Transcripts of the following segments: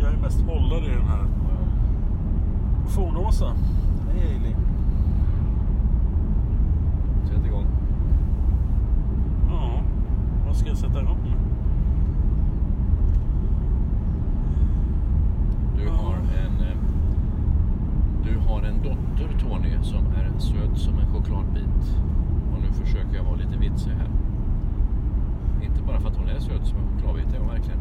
Jag är mest hållare i den här fordåsen. Hej Eili. Sätt igång. Ja, vad ska jag sätta igång med? Du har en dotter Tony som är söt som en chokladbit. Och nu försöker jag vara lite vitsig här. Inte bara för att hon är söt som en chokladbit, jag verkligen.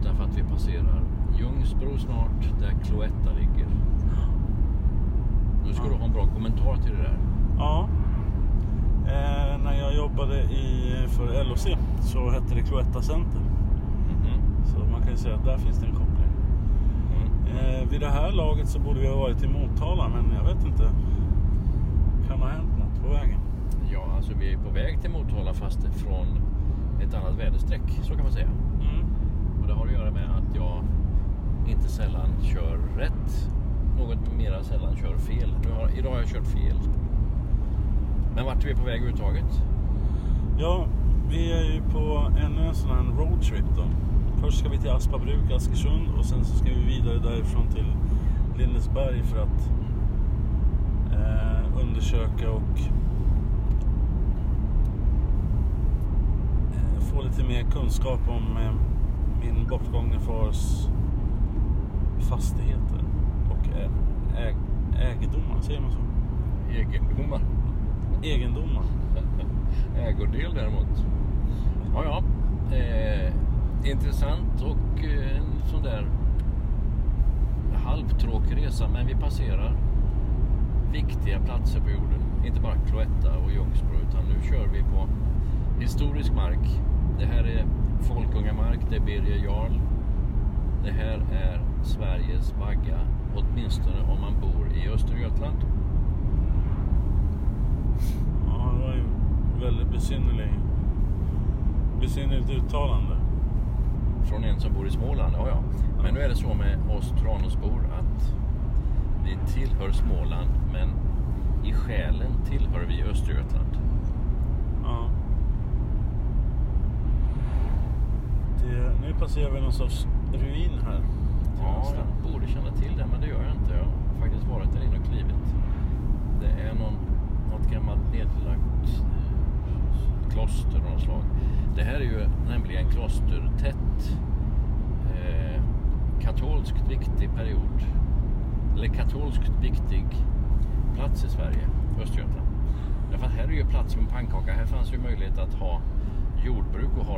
Utan för att vi passerar Ljungsbro snart, där Cloetta ligger. Nu ska du ha en bra kommentar till det där. Ja. När jag jobbade för LOC så hette det Cloetta Center. Mm-hmm. Så man kan ju säga att där finns det en koppling. Mm. Vid det här laget så borde vi ha varit i Motala, men jag vet inte. Kan ha hänt något på vägen? Ja, alltså vi är på väg till Motala fast från ett annat väderstreck, så kan man säga. Mm. Det har att göra med att jag inte sällan kör rätt. Något mera sällan kör fel. Idag har jag kört fel. Men vart är vi på väg överhuvudtaget? Ja, vi är ju på en sån här roadtrip då. Först ska vi till Aspabruk, Askersund. Och sen så ska vi vidare därifrån till Lindesberg för att undersöka och få lite mer kunskap om min bortgångne fars fastigheter och ägedomar, säger man så? Egendomar. Ägodel däremot. Ja. Intressant och en sån där halvtråkig resa, men vi passerar viktiga platser på jorden. Inte bara Cloetta och Ljungsbro, utan nu kör vi på historisk mark. Det här är Folkungamark, det är Birger Jarl. Det här är Sveriges bagga, åtminstone om man bor i Östergötland. Ja, det var ju väldigt besynnerligt uttalande. Från en som bor i Småland, ja. Men nu är det så med oss Tranåsbor att vi tillhör Småland, men i själen tillhör vi Östergötland. Ja. Nu passerar vi någon sorts ruin här. Ja, jag borde känna till det, men det gör jag inte. Jag har faktiskt varit där inne och klivit. Det är något gammalt nedlagt kloster av något slag. Det här är ju nämligen klostertätt, katolskt viktig period. Eller katolskt viktig plats i Sverige, Östergötland. Därför att här är ju plats med pannkaka. Här fanns ju möjlighet att ha jordbruk och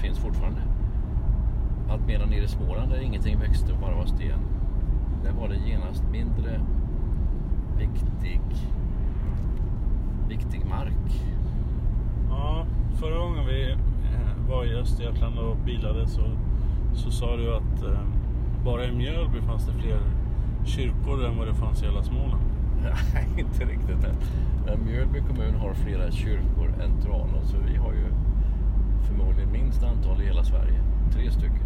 finns fortfarande. Att medan nere i Småland där ingenting växte och bara var sten, där var det genast mindre viktig mark. Ja, förra gången vi var i Östergötland och bilade så sa du att bara i Mjölby fanns det fler kyrkor än vad det fanns i hela Småland. Nej, inte riktigt det. Men Mjölby kommun har flera kyrkor än Tranås, så vi har ju förmodligen minst antal i hela Sverige. 3 stycken.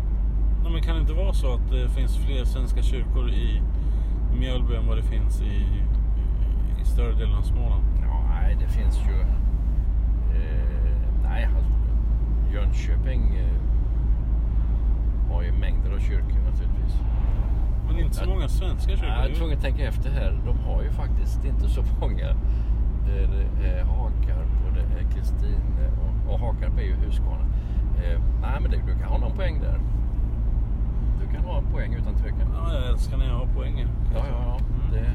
Ja, men kan det inte vara så att det finns fler svenska kyrkor i Mjölby än vad det finns i större delen av Småland? Ja, nej, det finns ju... nej, alltså, Jönköping har ju mängder av kyrkor naturligtvis. Men inte så många svenska kyrkor? Nej, jag är tvungen att tänka efter här. De har ju faktiskt inte så många. Det är Hakarp och det är Kristine och Hakarp är ju Husqvarna. Nej, men du kan ha någon poäng där. Du kan ha en poäng utan tvekan. Ja, jag älskar när jag har poängen. Ja. Mm. Det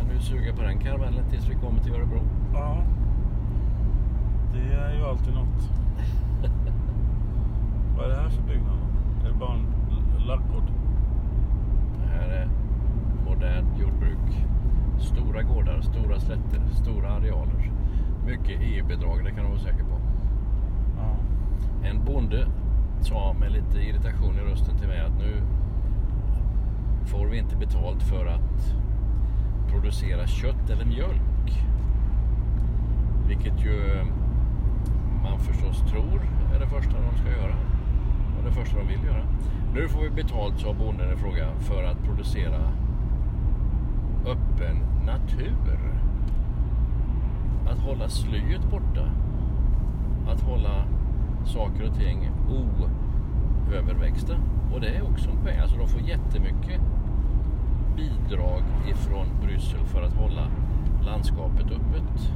kan du suga på den karamellen tills vi kommer till Örebro. Ja, det är ju alltid något. Vad är det här för byggnad? Är det bara en lackgård? Det här är modernt jordbruk. Stora gårdar, stora slätter, stora arealer. Mycket EU-bidrag, det kan du vara säker på. Ja. En bonde sa med lite irritation i rösten till mig att nu får vi inte betalt för att producera kött eller mjölk. Vilket ju man förstås tror är det första de ska göra. Och det första de vill göra. Nu får vi betalt, sa bonden i fråga, för att producera öppen natur, att hålla slyet borta, att hålla saker och ting oöverväxta, och det är också en poäng. Alltså de får jättemycket bidrag ifrån Bryssel för att hålla landskapet öppet,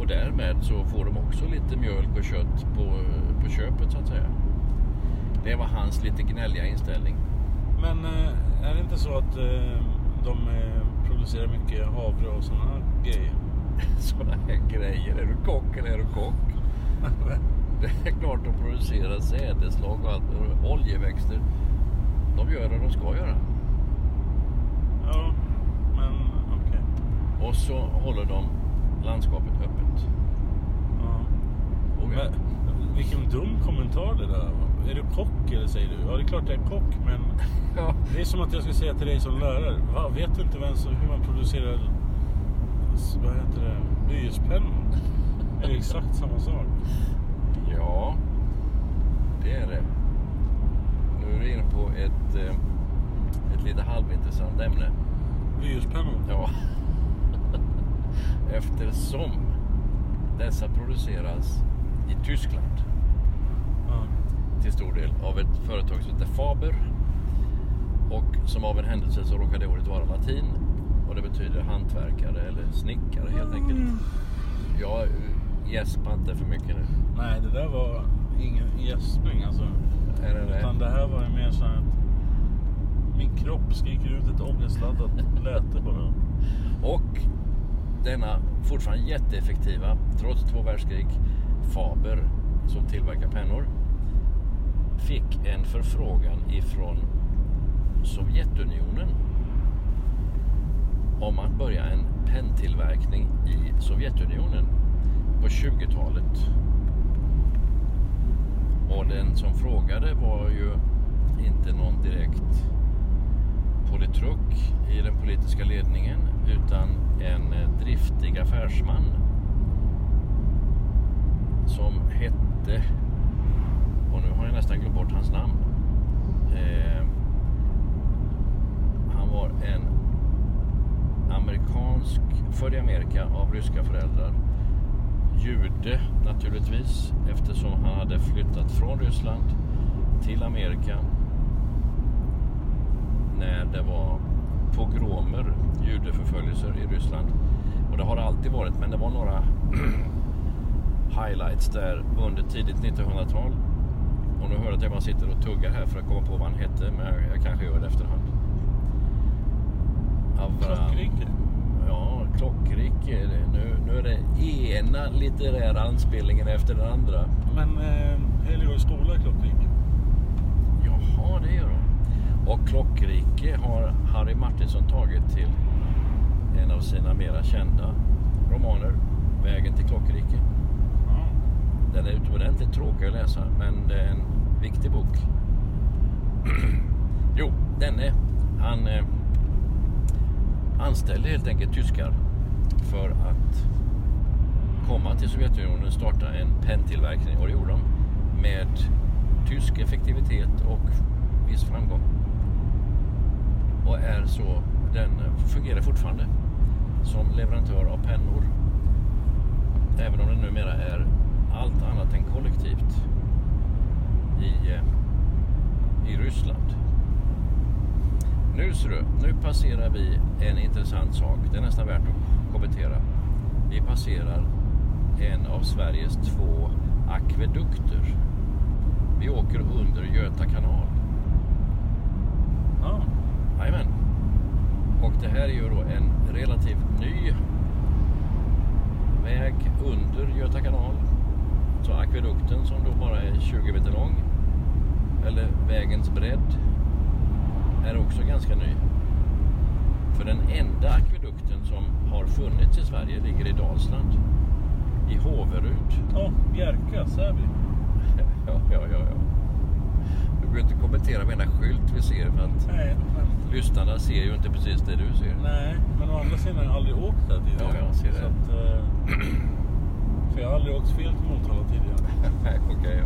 och därmed så får de också lite mjölk och kött på köpet, så att säga. Det var hans lite gnälliga inställning. Men är det inte så att de producerar mycket havre och sådana här grejer? Sådana här grejer? Är du kock eller är du kock? Det är klart de producerar sädeslag och allt, och oljeväxter. De gör det de ska göra. Ja, men okej. Okay. Och så håller de landskapet öppet. Ja. Och men, vilken dum kommentar det där var. Är du kock eller säger du? Ja, det är klart jag är kock, men ja. Det är som att jag ska säga till dig som lärare. Va, vet du inte hur man producerar, vad heter det, blyertspennor? Det är exakt samma sak. Ja, det är det. Nu är du inne på ett lite halvintressant ämne. Blyertspennor? Ja. Eftersom dessa produceras i Tyskland. Ja. Till stor del av ett företag som heter Faber, och som av en händelse så råkade det ordet vara latin, och det betyder hantverkare eller snickare helt enkelt. Jag gäspar inte för mycket nu. Nej, det där var ingen gäspning alltså. Är det? Utan det här var ju mer så här att min kropp skriker ut ett ångestladdat läte på den. Och denna fortfarande jätteeffektiva, trots 2 världskrig, Faber som tillverkar pennor fick en förfrågan ifrån Sovjetunionen om att börja en penntillverkning i Sovjetunionen på 20-talet. Och den som frågade var ju inte någon direkt politruk i den politiska ledningen, utan en driftig affärsman som hette... Och nu har jag nästan glömt bort hans namn. Han var en amerikansk, född i Amerika av ryska föräldrar. Jude naturligtvis, eftersom han hade flyttat från Ryssland till Amerika när det var pogromer, judeförföljelser i Ryssland. Och det har det alltid varit, men det var några highlights där under tidigt 1900-tal. Och nu hör jag att man sitter och tuggar här för att komma på vad han hette, men jag kanske gör det efterhand. Klockrike? Ja, Klockrike. Nu är det ena litterära anspelningen efter den andra. Men Helge och skola i Klockrike? Jaha, det gör de. Och Klockrike har Harry Martinsson tagit till en av sina mera kända romaner, Vägen till Klockrike. Den är utomordentligt tråkig att läsa, men det är en viktig bok. Jo, han anställde helt enkelt tyskar för att komma till Sovjetunionen och starta en penntillverkning, och det gjorde de med tysk effektivitet och viss framgång. Och den fungerar fortfarande. som leverantör av pennor. Även om det numera är allt annat än kollektivt i Ryssland. Nu passerar vi en intressant sak. Det är nästan värt att kommentera. Vi passerar en av Sveriges 2 akvedukter. Vi åker under Göta-kanal. Ja, amen. Och det här är ju då en relativt ny väg under Göta-kanal. Så akvedukten, som då bara är 20 meter lång, eller vägens bredd, är också ganska ny. För den enda akvedukten som har funnits i Sverige ligger i Dalsland, i Håverud. Ja, Bjärka, så är vi. Ja. Du behöver inte kommentera med en skylt vi ser, för att lyssnarna ser ju inte precis det du ser. Nej, men å andra sidan har jag aldrig åkt där tidigare. Ja, jag ser det. Så att, för jag har aldrig åkt fel till Motala tidigare. Okej.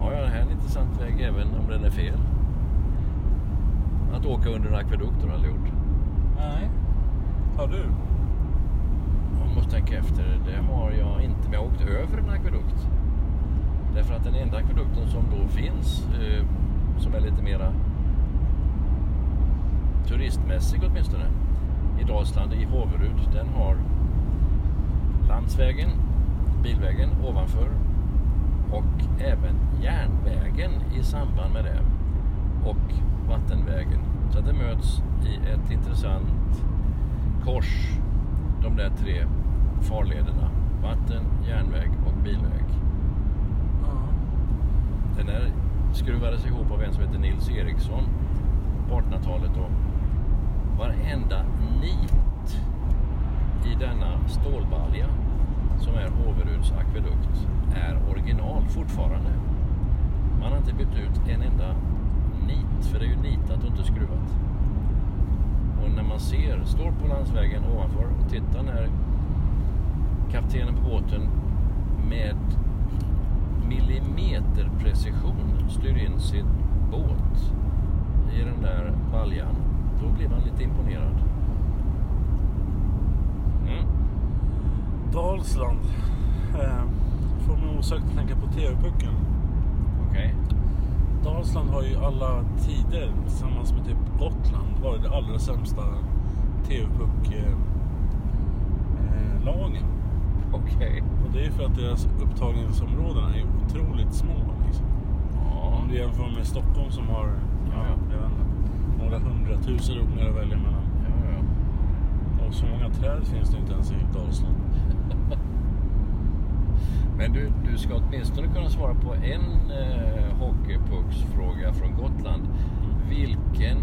Ja, det här är en intressant väg, även om den är fel. Att åka under en akvedukt har jag aldrig gjort. Nej. Har du? Jag måste tänka efter. Det har jag inte, men jag har åkt över en akvedukt. Därför att den enda akvedukten som då finns, som är lite mera turistmässig åtminstone, i Dalsland, i Håverud, den har landsvägen, bilvägen ovanför, och även järnvägen i samband med det, och vattenvägen. Så att det möts i ett intressant kors, de där 3 farlederna: vatten, järnväg och bilväg. Den här skruvades ihop av en som heter Nils Eriksson på 1800-talet då. Varenda nit i denna stålbalja som är Håveruds akvedukt är original fortfarande. Man har inte bytt ut en enda nit, för det är ju nitat och inte skruvat. Och när man står på landsvägen ovanför och tittar när kaptenen på båten med millimeterprecision styr in sin båt i den där baljan, då blir man lite imponerad. Dalsland får man osökt tänka på TV-pucken. Okej. Dalsland har ju alla tider, tillsammans med typ Gotland, varit det allra sämsta TV-puck lagen. Okej. Och det är för att deras upptagningsområden är otroligt små liksom. Ja. Om du jämför med Stockholm, som har några 100 000 ungar att välja mellan. Ja. Och så många träd finns det inte ens i Dalsland. Men du ska åtminstone kunna svara på en hockeypucksfråga från Gotland. Vilken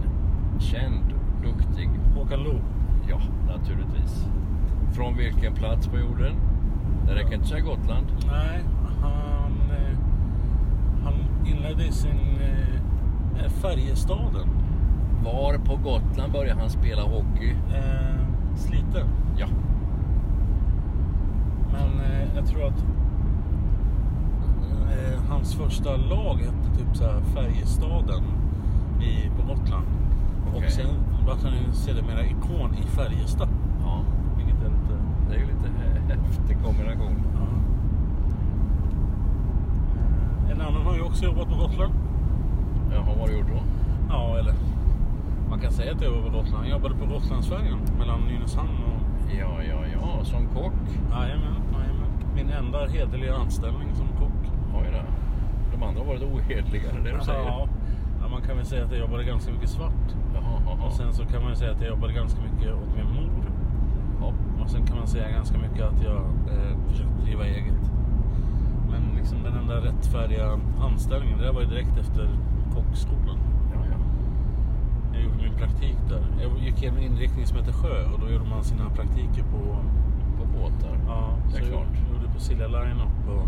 känd, duktig... Håkan Loh. Ja, naturligtvis. Från vilken plats på jorden? Det räcker inte säga Gotland. Nej, han inledde sin Färjestaden. Var på Gotland började han spela hockey? Sliten. Ja. Men jag tror att hans första lag hette typ så här Färjestaden på Gotland. Okay. Och sen var han sedermera ikon i Färjestad. Ja. Det är ju lite häftig kombination. Ja. En annan har ju också jobbat på Gotland. Jaha, vad har du gjort då? Ja, eller man kan säga att jag jobbade på Gotland. Jag jobbade på Gotlandsfärjan mellan Nynäshamn och... Ja, som kock. Jajamän. Min enda hederliga anställning som kock. Oj då. De andra har varit ohederligare, det du säger. Ja, man kan väl säga att jag jobbade ganska mycket svart. Jaha. Och sen så kan man ju säga att jag jobbade ganska mycket åt min mor. Och sen kan man säga ganska mycket att jag försökte driva eget. Men liksom den enda rättfärdiga anställningen, det var ju direkt efter kockskolan. Ja. Jag gjorde min praktik där. Jag gick igenom inriktning som heter sjö, och då gjorde man sina praktiker på båtar. Ja, det är klart. Jag gjorde på Silja Line och på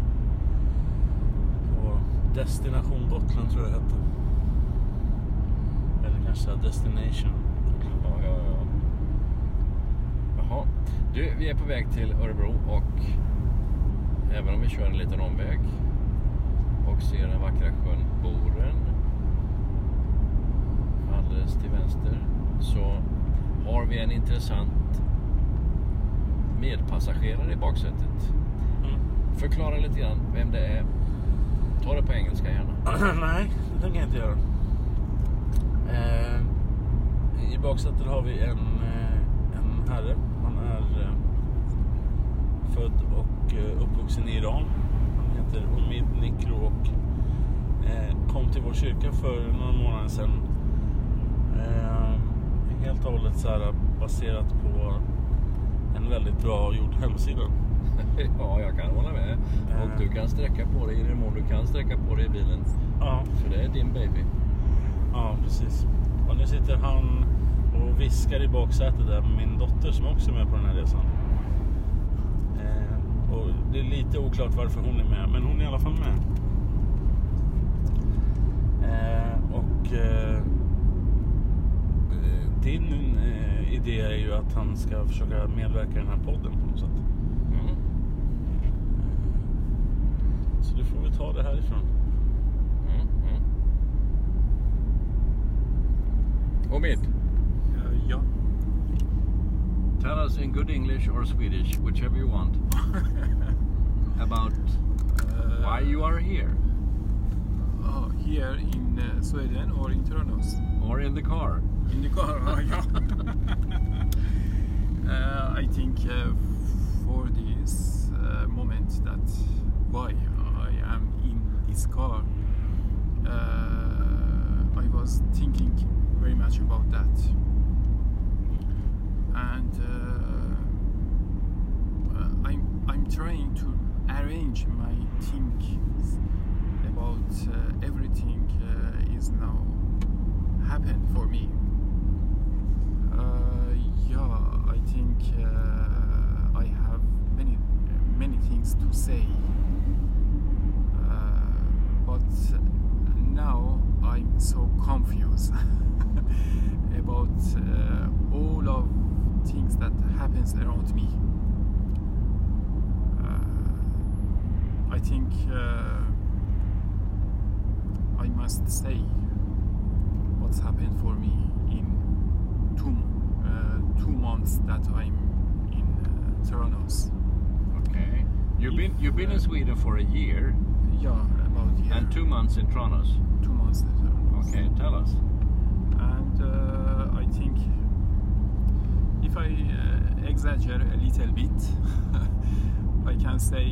Destination Gotland, tror jag det hette. Eller kanske Destination. Ja. Ja, vi är på väg till Örebro, och även om vi kör en liten omväg och ser den vackra sjön Boren alldeles till vänster, så har vi en intressant medpassagerare i baksätet. Mm. Förklara lite grann vem det är. Ta det på engelska gärna. Nej, det tänker jag inte göra. I baksätet har vi en herre. Han är född och uppvuxen i Iran. Han heter Omid Nikro och kom till vår kyrka för några månader sedan. Helt och hållet så här baserat på en väldigt bra gjord hemsida. Ja, jag kan hålla med. Och du kan sträcka på dig i den mån du kan sträcka på dig i bilen. Ja. För det är din baby. Ja, precis. Och nu sitter han och viskar i baksätet där med min dotter som också är med på den här resan. Och det är lite oklart varför hon är med, men hon är i alla fall med. Din idé är ju att han ska försöka medverka i den här podden på något sätt. Mm. Så du får vi ta det härifrån. Mm. Mm. Omid? Ja. Tell us in good English or Swedish, whichever you want, about why you are here. Oh, here in Sweden or in Theranos? Or in the car. In the car, oh, yeah. I think for this moment that why I am in this car, I was thinking very much about that. And I'm trying to arrange my things about everything is now happened for me. I think I have many things to say, but now I'm so confused about all of things that happens around me. I think I must say what's happened for me in 2 months that I'm in Theranos. Okay. You've been in Sweden for a year. Yeah, about a year. And 2 months in Tranås. 2 months in Tranås. Okay, tell us. And I think if I exaggerate a little bit, I can say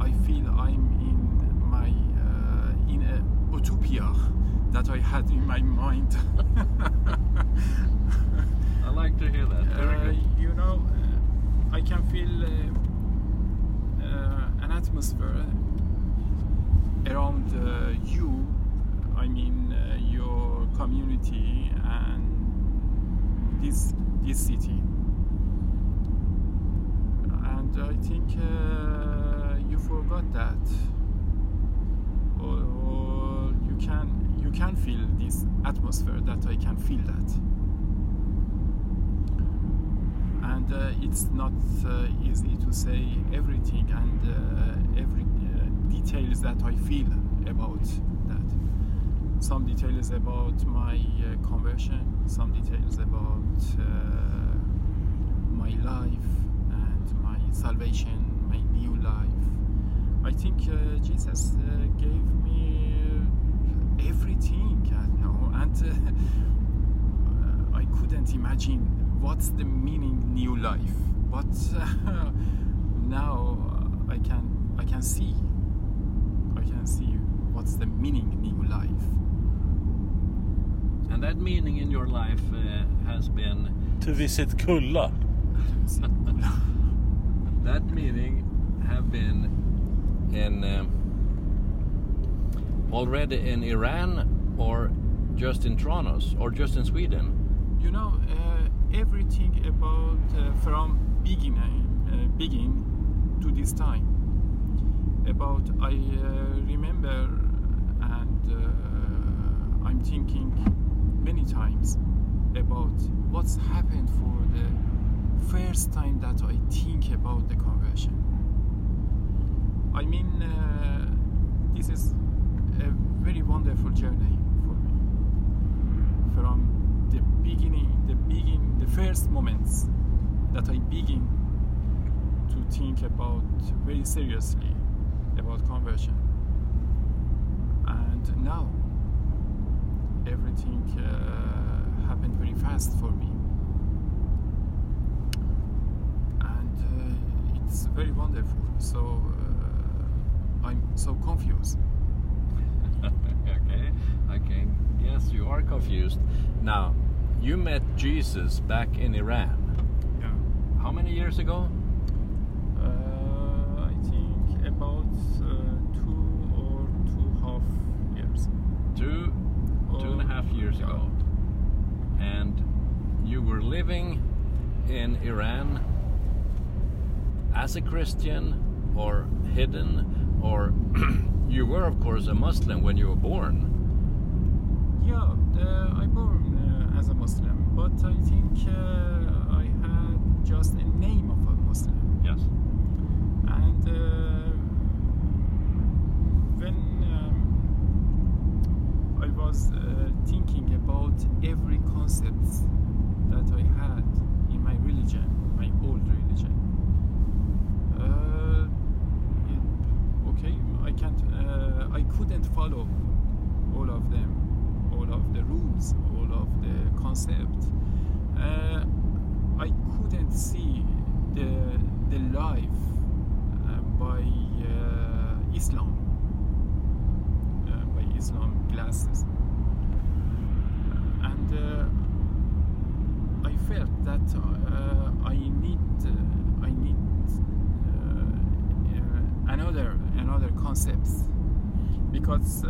I feel I'm in my in a utopia that I had in my mind. I like to hear that. Very good. You know, I can feel an atmosphere around you. I mean, your community and this city. And I think you forgot that, or you can feel this atmosphere that I can feel that, and it's not easy to say everything and every details that I feel about that. Some details about my conversion, some details about my life and my salvation, my new life. I think Jesus gave me everything now, and I couldn't imagine what's the meaning new life. But now I can see what's the meaning new life. And that meaning in your life has been to visit Kulla. That meaning have been in. Already in Iran, or just in Tranås, or just in Sweden? You know, everything about from beginning to this time. About I remember, and I'm thinking many times about what's happened for the first time that I think about the conversion. I mean, this is a very wonderful journey for me, from begin, the first moments that I begin to think about very seriously about conversion. And now everything happened very fast for me. And it's very wonderful. So I'm so confused. Okay. Yes, you are confused. Now, you met Jesus back in Iran. Yeah. How many years ago? I think about 2 or 2.5 years. 2.5 years yeah. ago. And you were living in Iran as a Christian or hidden, or you were of course a Muslim when you were born. Yeah, I born as a Muslim, but I think I had just a name of a Muslim. Yes. And when I was thinking about every concept that I had in my religion, my old religion, I couldn't follow all of them. All of the rules, all of the concept. I couldn't see the life by Islam, by Islam glasses, and I felt that I need another concepts, because.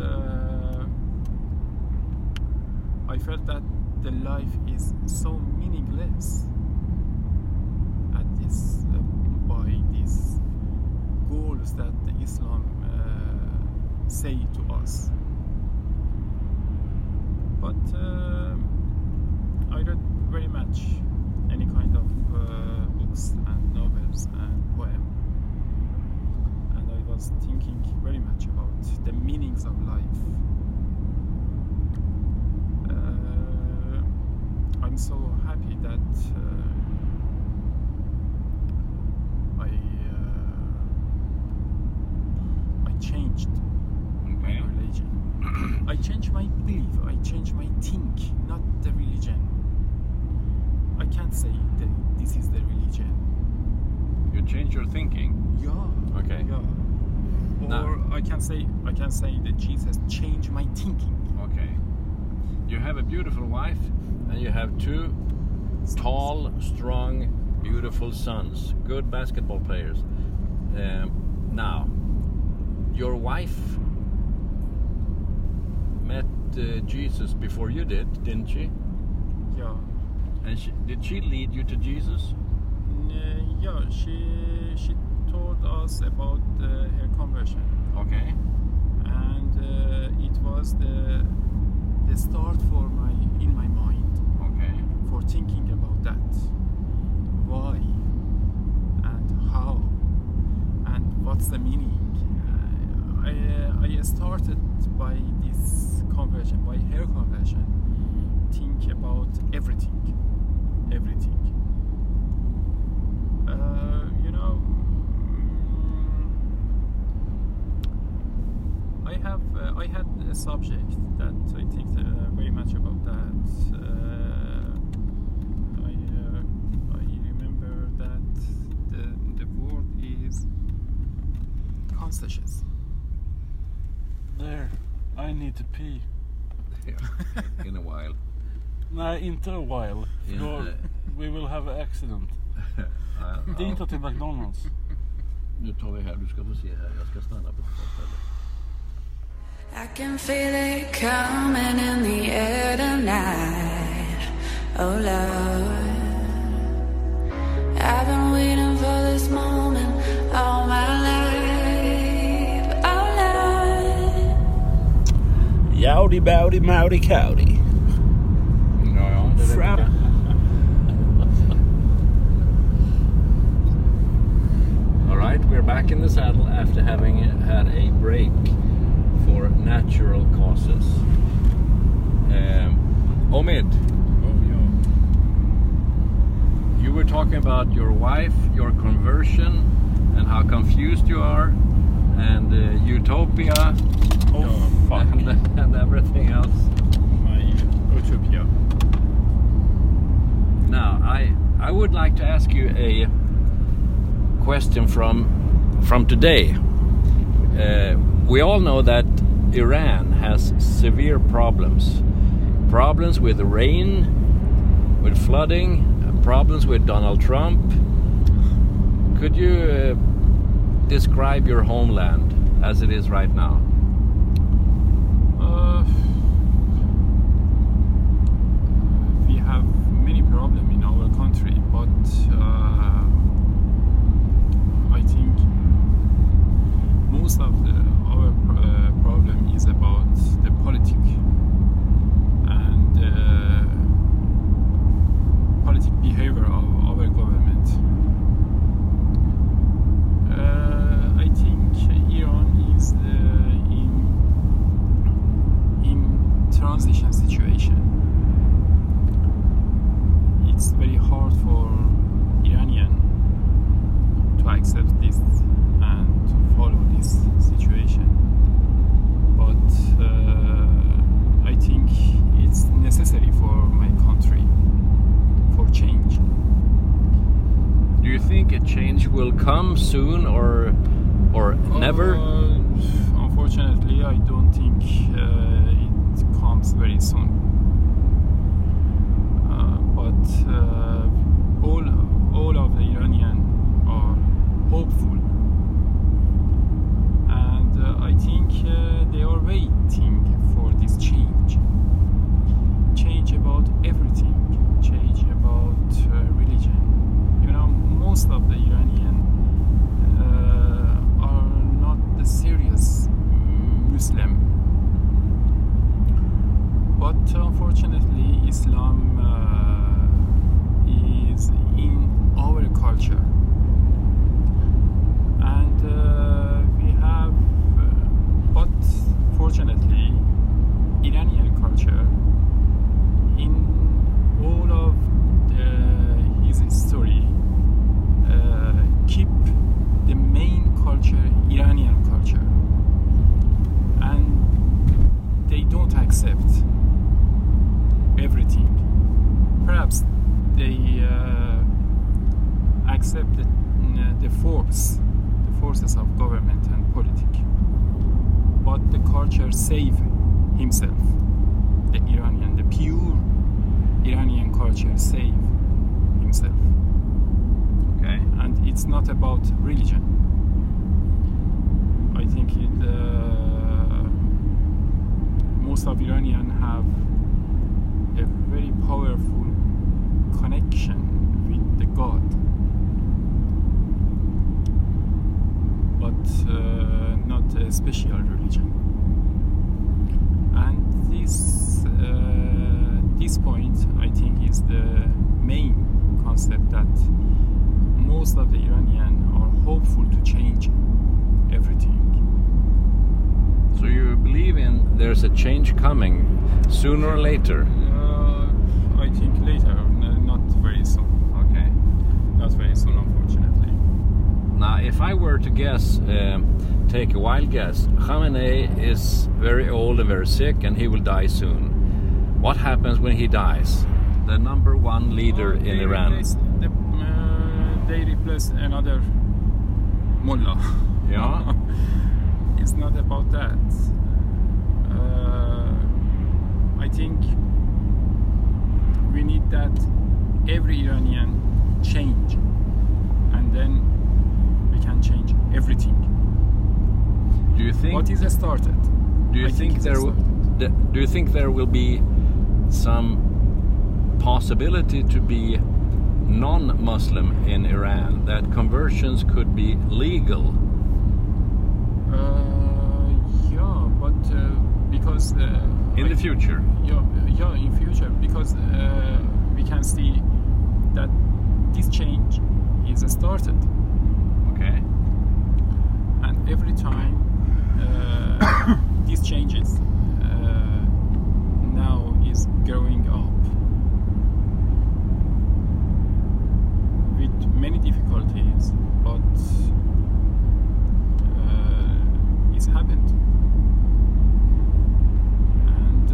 I felt that the life is so meaningless at this, by these goals that the Islam say to us. But I read very much any kind of books and novels and poems, and I was thinking very much about the meanings of life. I'm so happy that I changed my religion. I changed my belief. I changed my think, not the religion. I can't say that this is the religion. You change your thinking. Yeah. Okay. Yeah. Or no. I can say that Jesus changed my thinking. Okay. You have a beautiful wife. And you have 2 tall, strong, beautiful sons, good basketball players. Now, your wife met Jesus before you did, didn't she? Yeah. And did she lead you to Jesus? Yeah, she told us about her conversion. Okay. And it was the start for in my mind. For thinking about that, why and how and what's the meaning. I started by this conversion, by her conversion, think about everything. I had a subject that I think very much about that. I remember that the word is conscious. There, I need to pee. In a while. Nej, inte a while. We will have an accident. Det är inte till McDonald's. Nu tar vi här, du ska få se här. Jag ska stanna på ett ställe. I can feel it coming in the air tonight, oh Lord. I've been waiting for this moment all my life, oh Lord. Yowdy, bowdy, mowdy, cowdy. No, Frap. All right, we're back in the saddle after having had a break. For natural causes. Omid. Oh, yeah. were talking about your wife, your conversion, and how confused you are, and utopia, oh, fuck. And everything else. My utopia. Now, I would like to ask you a question from today. We all know that Iran has severe problems with rain, with flooding, problems with Donald Trump. Could you describe your homeland as it is right now? We have many problems in our country, but I think most of our problem is about the politics, and politic behavior of our government. I think Iran is in transition situation. It's very hard for Iranian to accept this and to follow this situation, but I think it's necessary for my country for change. Do you think a change will come soon or never? Unfortunately, I don't think it comes very soon. But all of the Iranians are hopeful, and I think they are waiting for this change. Change about everything. Change about religion. You know, most of the Iranians are not the serious Muslim, but unfortunately Islam is in our culture, and we have but fortunately Iranian culture in all of his history keep the main culture, Iranian culture, and they don't accept everything. Perhaps they accept the forces of government and politics, but the culture save himself. The Iranian, the pure Iranian culture save himself. Okay, and it's not about religion. I think most of Iranian have a very powerful connection with the God, but not a special religion. And this point, I think, is the main concept that most of the Iranians are hopeful to change everything. So you believe in there's a change coming sooner or later? I think later. Not very soon, unfortunately. Now, if I were to guess, take a wild guess, Khamenei is very old and very sick, and he will die soon. What happens when he dies? The number one leader in Iran. They replace another mullah. Yeah. It's not about that. I think we need that every Iranian change, and then we can change everything. Do you think? What is started? Do you think there will be some possibility to be non-Muslim in Iran? That conversions could be legal? Yeah, but because in the future. Yeah, in future, because we can see that this change is started. Okay. And every time these changes now is growing up. many difficulties, but it's happened. And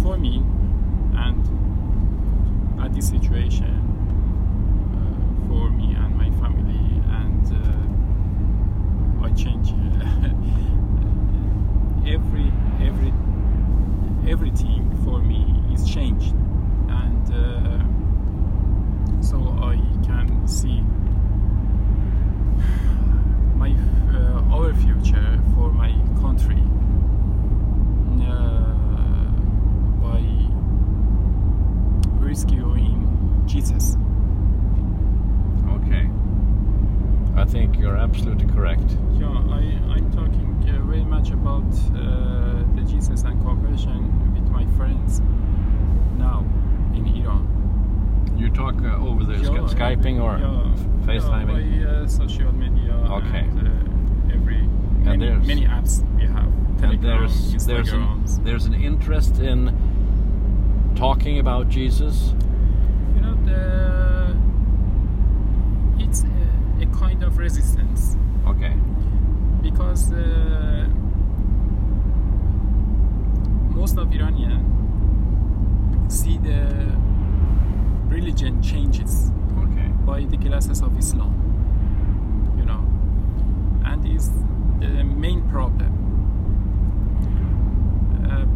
for me, and at this situation, for me and my family, and I change everything for me is changed, and so I can see my our future for my country by rescuing Jesus. Okay, I think you're absolutely correct. Yeah, I'm talking very much about the Jesus and conversion with my friends now in Iran. You talk over the Skyping or FaceTiming? Yeah, by social media. Okay. And, many apps we have. Telegram, and there's an interest in talking about Jesus. You know, it's a kind of resistance. Okay. Because most of Iranians see the religion changes by the classes of Islam, you know, and is the main problem.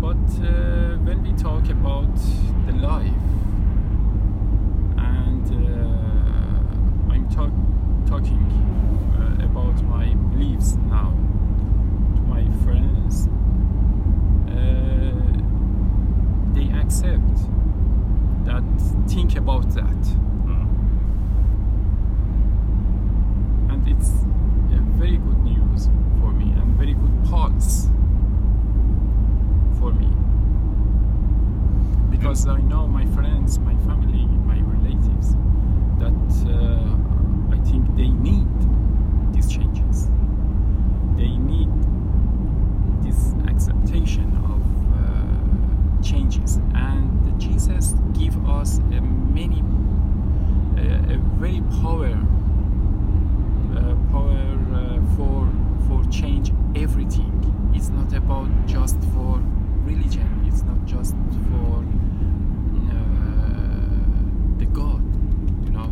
But when we talk about the life, and I'm talking about my beliefs now to my friends, they accept that, think about that, and it's a very good news for me and very good pulse for me, because I know my friends, my family, my relatives that I think they need changes. They need this acceptation of changes, and Jesus give us a very power for change everything. It's not about just for religion. It's not just for the God. You know,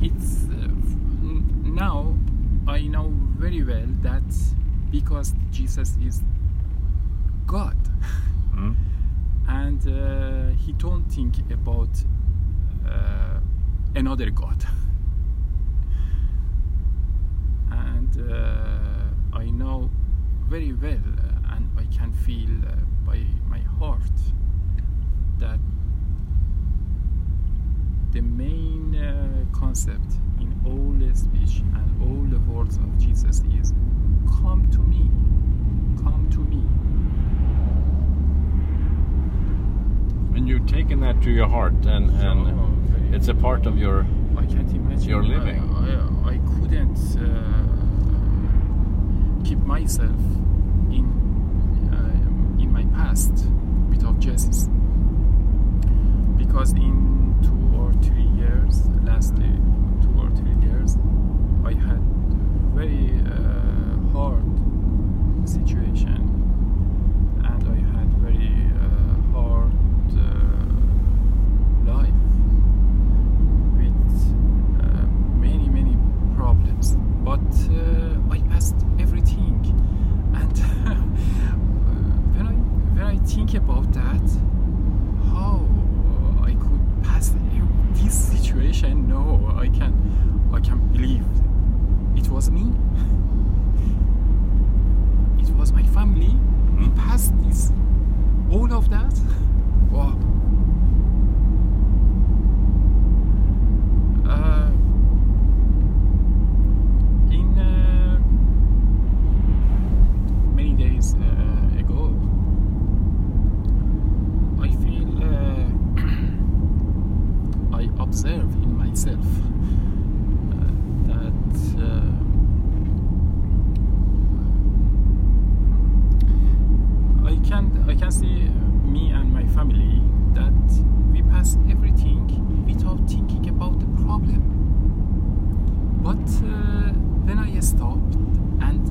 it's. Now I know very well that because Jesus is God, and he don't think about another God, and I know very well, and I can feel by my heart that the main concept in all the speech and all the words of Jesus is, come to me. And you've taken that to your heart, and it's a part of your, I can't imagine, your living. I couldn't keep myself in my past without Jesus, because in 2 or 3 years, last 2 or 3 years, I had very hard situation, and I had very hard life with many problems, but I passed everything, and when I think about that, how I could pass this situation, no, I can't believe it was me. It was my family. We passed this, all of that. Wow. In many days ago, I feel I observe in myself that I can can say me and my family that we pass everything without thinking about the problem. But when I stopped and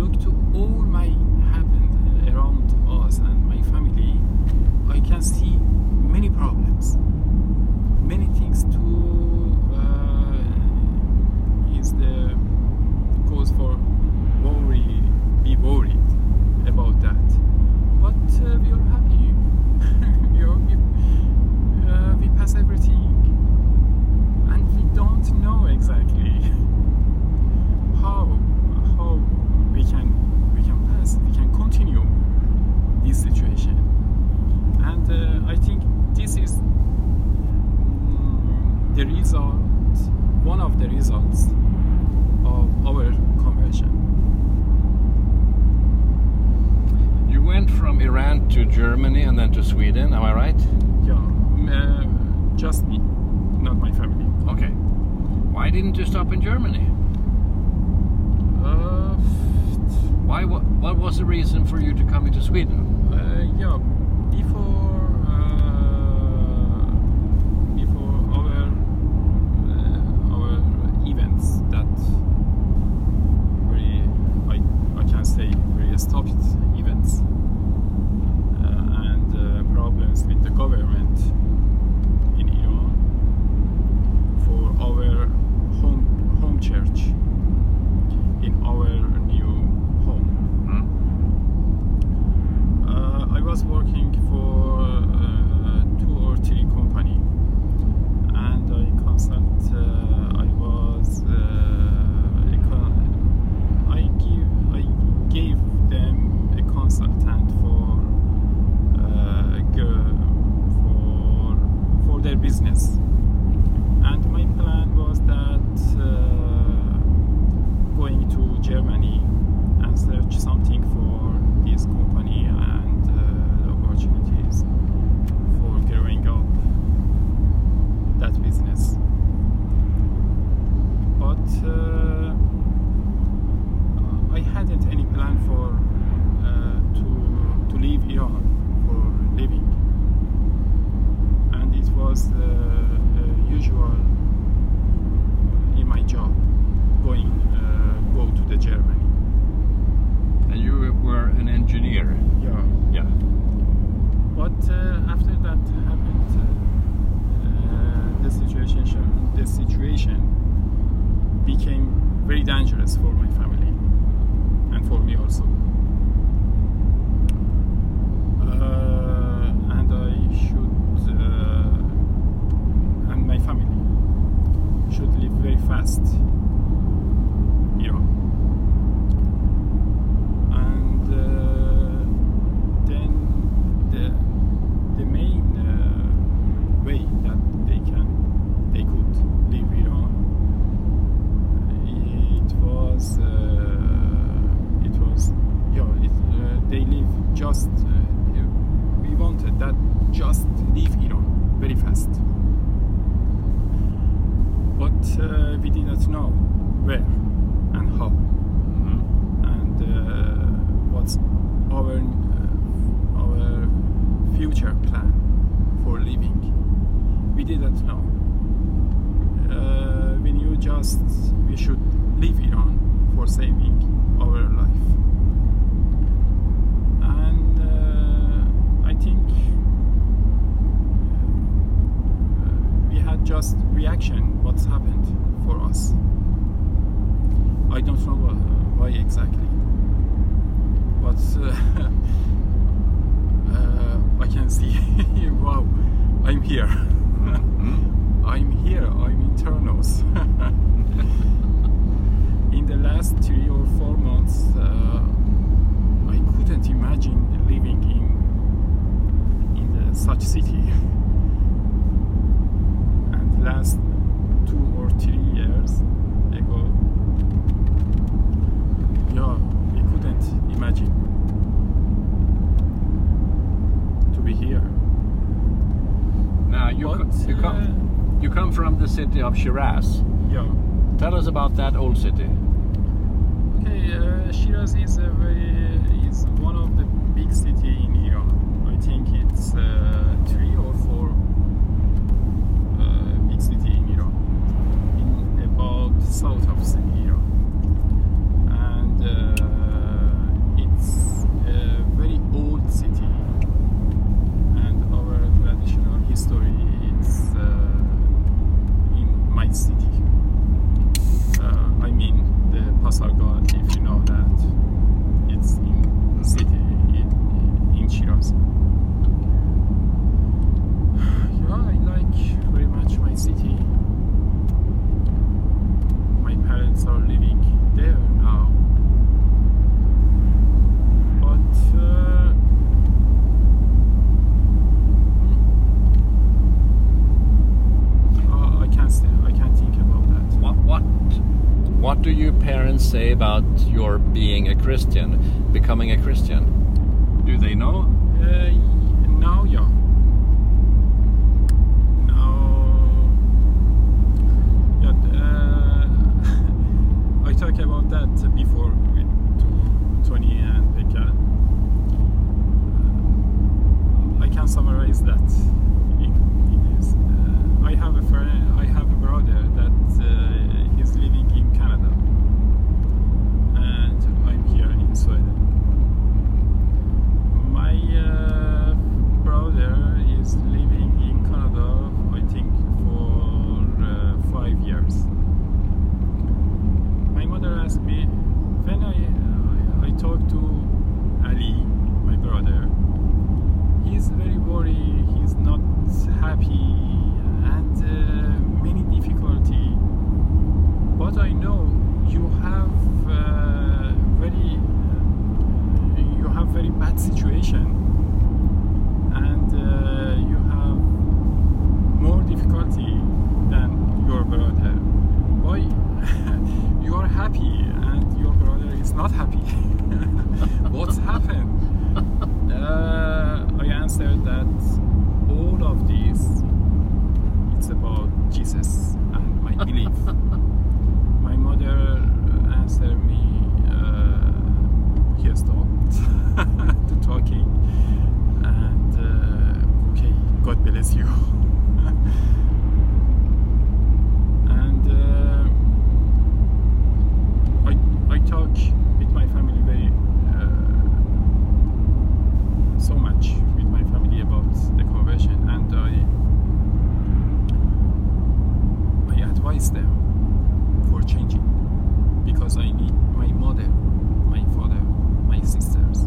look to all my happened around us and my family, I can see many problems, many things to is the cause for worry, be worried about that. But we are happy. we pass everything, and we don't know exactly how we can pass, we can continue this situation. And I think this is the result, one of the results of our conversion. You went from Iran to Germany and then to Sweden, am I right? Yeah, just me, not my family. Okay. Why didn't you stop in Germany? Why? What was the reason for you to come into Sweden? Before our events that I can say we stopped events and problems with the government in Iran for our home church in our. I was working for 2 or 3 company, and I consult. I gave them a consultant for their business, and my plan was that going to Germany and search something for this company and. Opportunities for growing up that business, but I hadn't any plan for to leave Iran for living, and it was usual in my job go to the Germany. And you were an engineer? Yeah. But after that happened, the situation became very dangerous for my family and for me also. And my family should live very fast here. We wanted that just leave Iran very fast, but we did not know where and how, and what's our future plan for living. We didn't know. We knew just we should leave Iran for saving our life. I think we had just reaction what's happened for us. I don't know why exactly, but I can see wow, I'm here. I'm in Theranos. In the last 3 or 4 months I couldn't imagine living in such city. And last 2 or 3 years ago, we couldn't imagine to be here. Now you come from the city of Shiraz. Yeah. Tell us about that old city. Okay, Shiraz is one of the big cities in Iran. I think it's 3 or 4 big cities in Iran, in about south of Iran, and it's a very old city. And our traditional history is in my city. I mean the Pasargah, if you know that, it's in the city, in Shiraz. Yeah, I like very much my city. My parents are living there now. But I can't stay. I can't think about that. What do your parents say about your being a Christian, becoming a Christian? Do they know? Now, yeah. Now, I talked about that before with Tony and Pekka. I can summarize that. I have a friend. I have a brother that is living in Canada, and I'm here in Sweden. My brother is living in Canada, I think, for 5 years. My mother asked me when I talked to Ali, my brother. He's very worried. He's not happy. And many difficulty, but I know you have very bad situation, and you have more difficulty than your brother. Why? You are happy and your brother is not happy. What's happened? I answered that all of these. It's about Jesus and my belief. My mother answered me, he stopped to talking, and okay, God bless you. And I talk with my family very so much with my family about the conversion, and I advise them for changing, because I need my mother, my father, my sisters.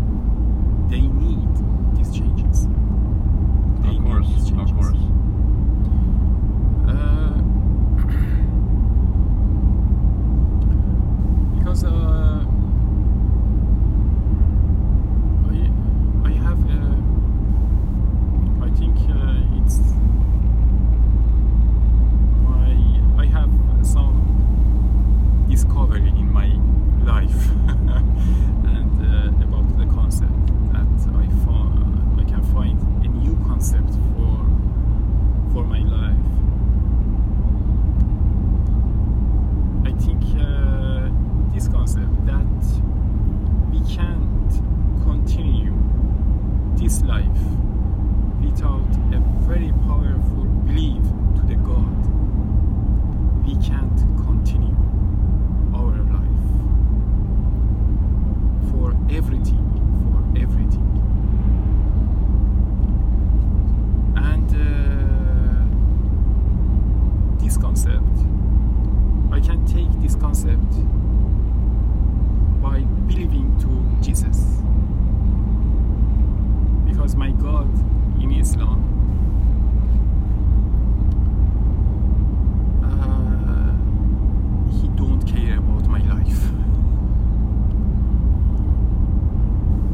They need these changes. They need these changes. Of course. Because I have I think it's some discovery in my life and about the concept that I can find a new concept for my life. I think this concept that we can't continue this life without a very powerful belief to the God. We can't continue our life for everything. And this concept, I can take this concept by believing to Jesus. Because my God in Islam, don't care about my life.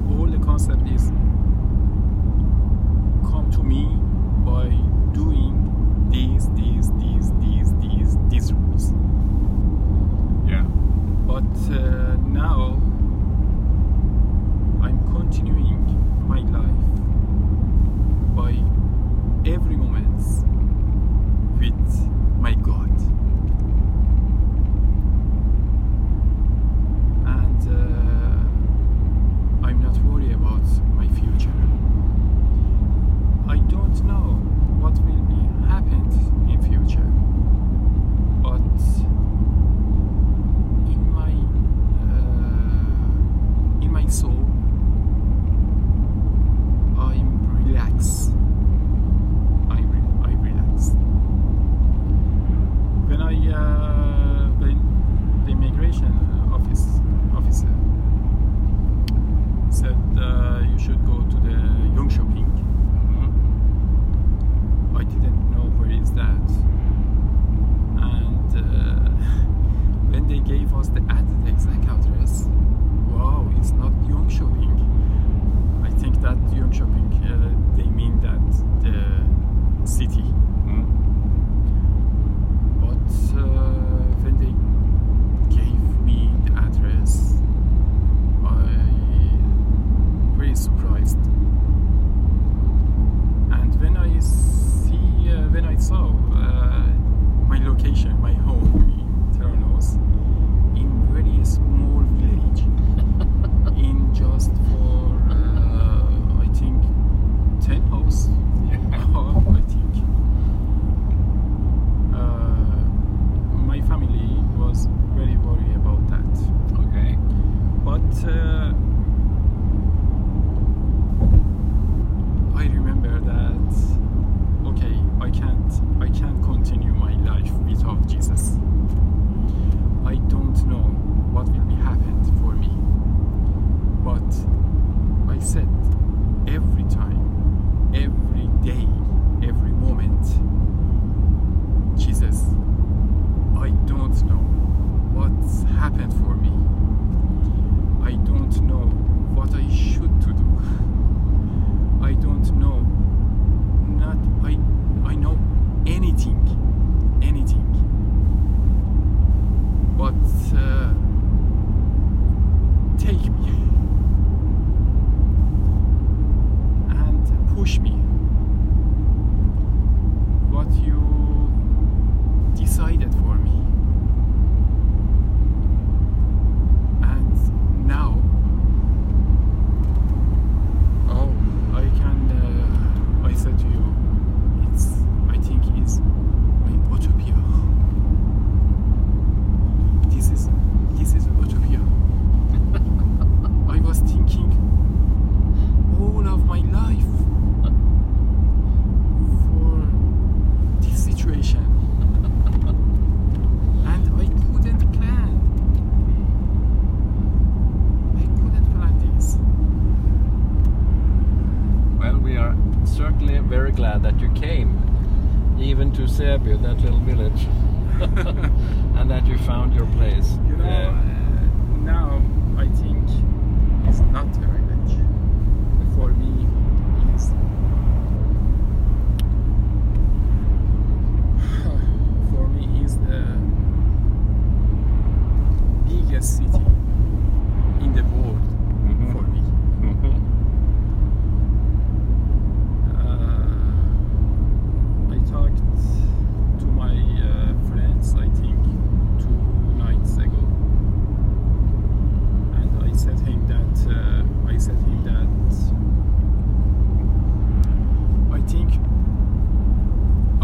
All the concept is come to me by doing these rules. Yeah. But now I'm continuing my life by every moment with my God. my soul. I'm relaxed. I relaxed. When the immigration officer said you should go to the Jönköping. Mm-hmm. I didn't know where is that. And when they gave us the exact address, wow, it's not Jönköping. I think that Jönköping, they mean that the city. Mm. But when they gave me the address, I very surprised. And when I saw my location, my home in Theranos, in very small village, in just for I think 10 hours. Yeah. I think my family was very worried about that. Okay. But I remember that. Okay, I can't continue my life without Jesus. I don't know what will be happened for me, but I said every time, every day, every moment, Jesus, I don't know what's happened for me. I don't know what I should to do. I don't know. Not I know anything. But take me and push me. What you decided for me. And now, oh, I can. I said to you, I think it's my utopia. This is utopia. I was thinking all of my life for this situation, and I couldn't plan this. Well, we are certainly very glad that you came, even to Serbia, that little village. And that you found your place. You know, now I think it's not very much. For me, it's the biggest city in the world. Mm-hmm. For me. Mm-hmm. I talked. I think 2 nights ago, and I said him that I think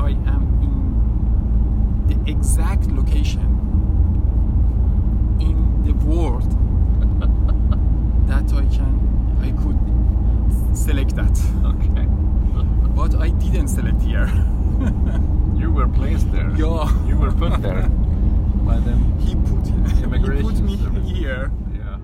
I am in the exact location in the world that I could select that. Okay. But I didn't select here. You were placed there. Yeah. You were put there by them. He put me here. Yeah.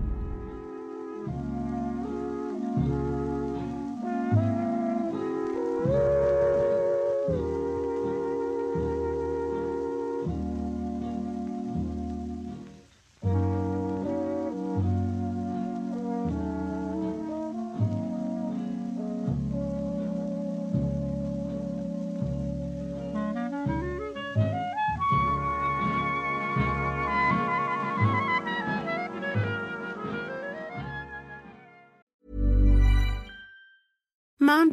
Mom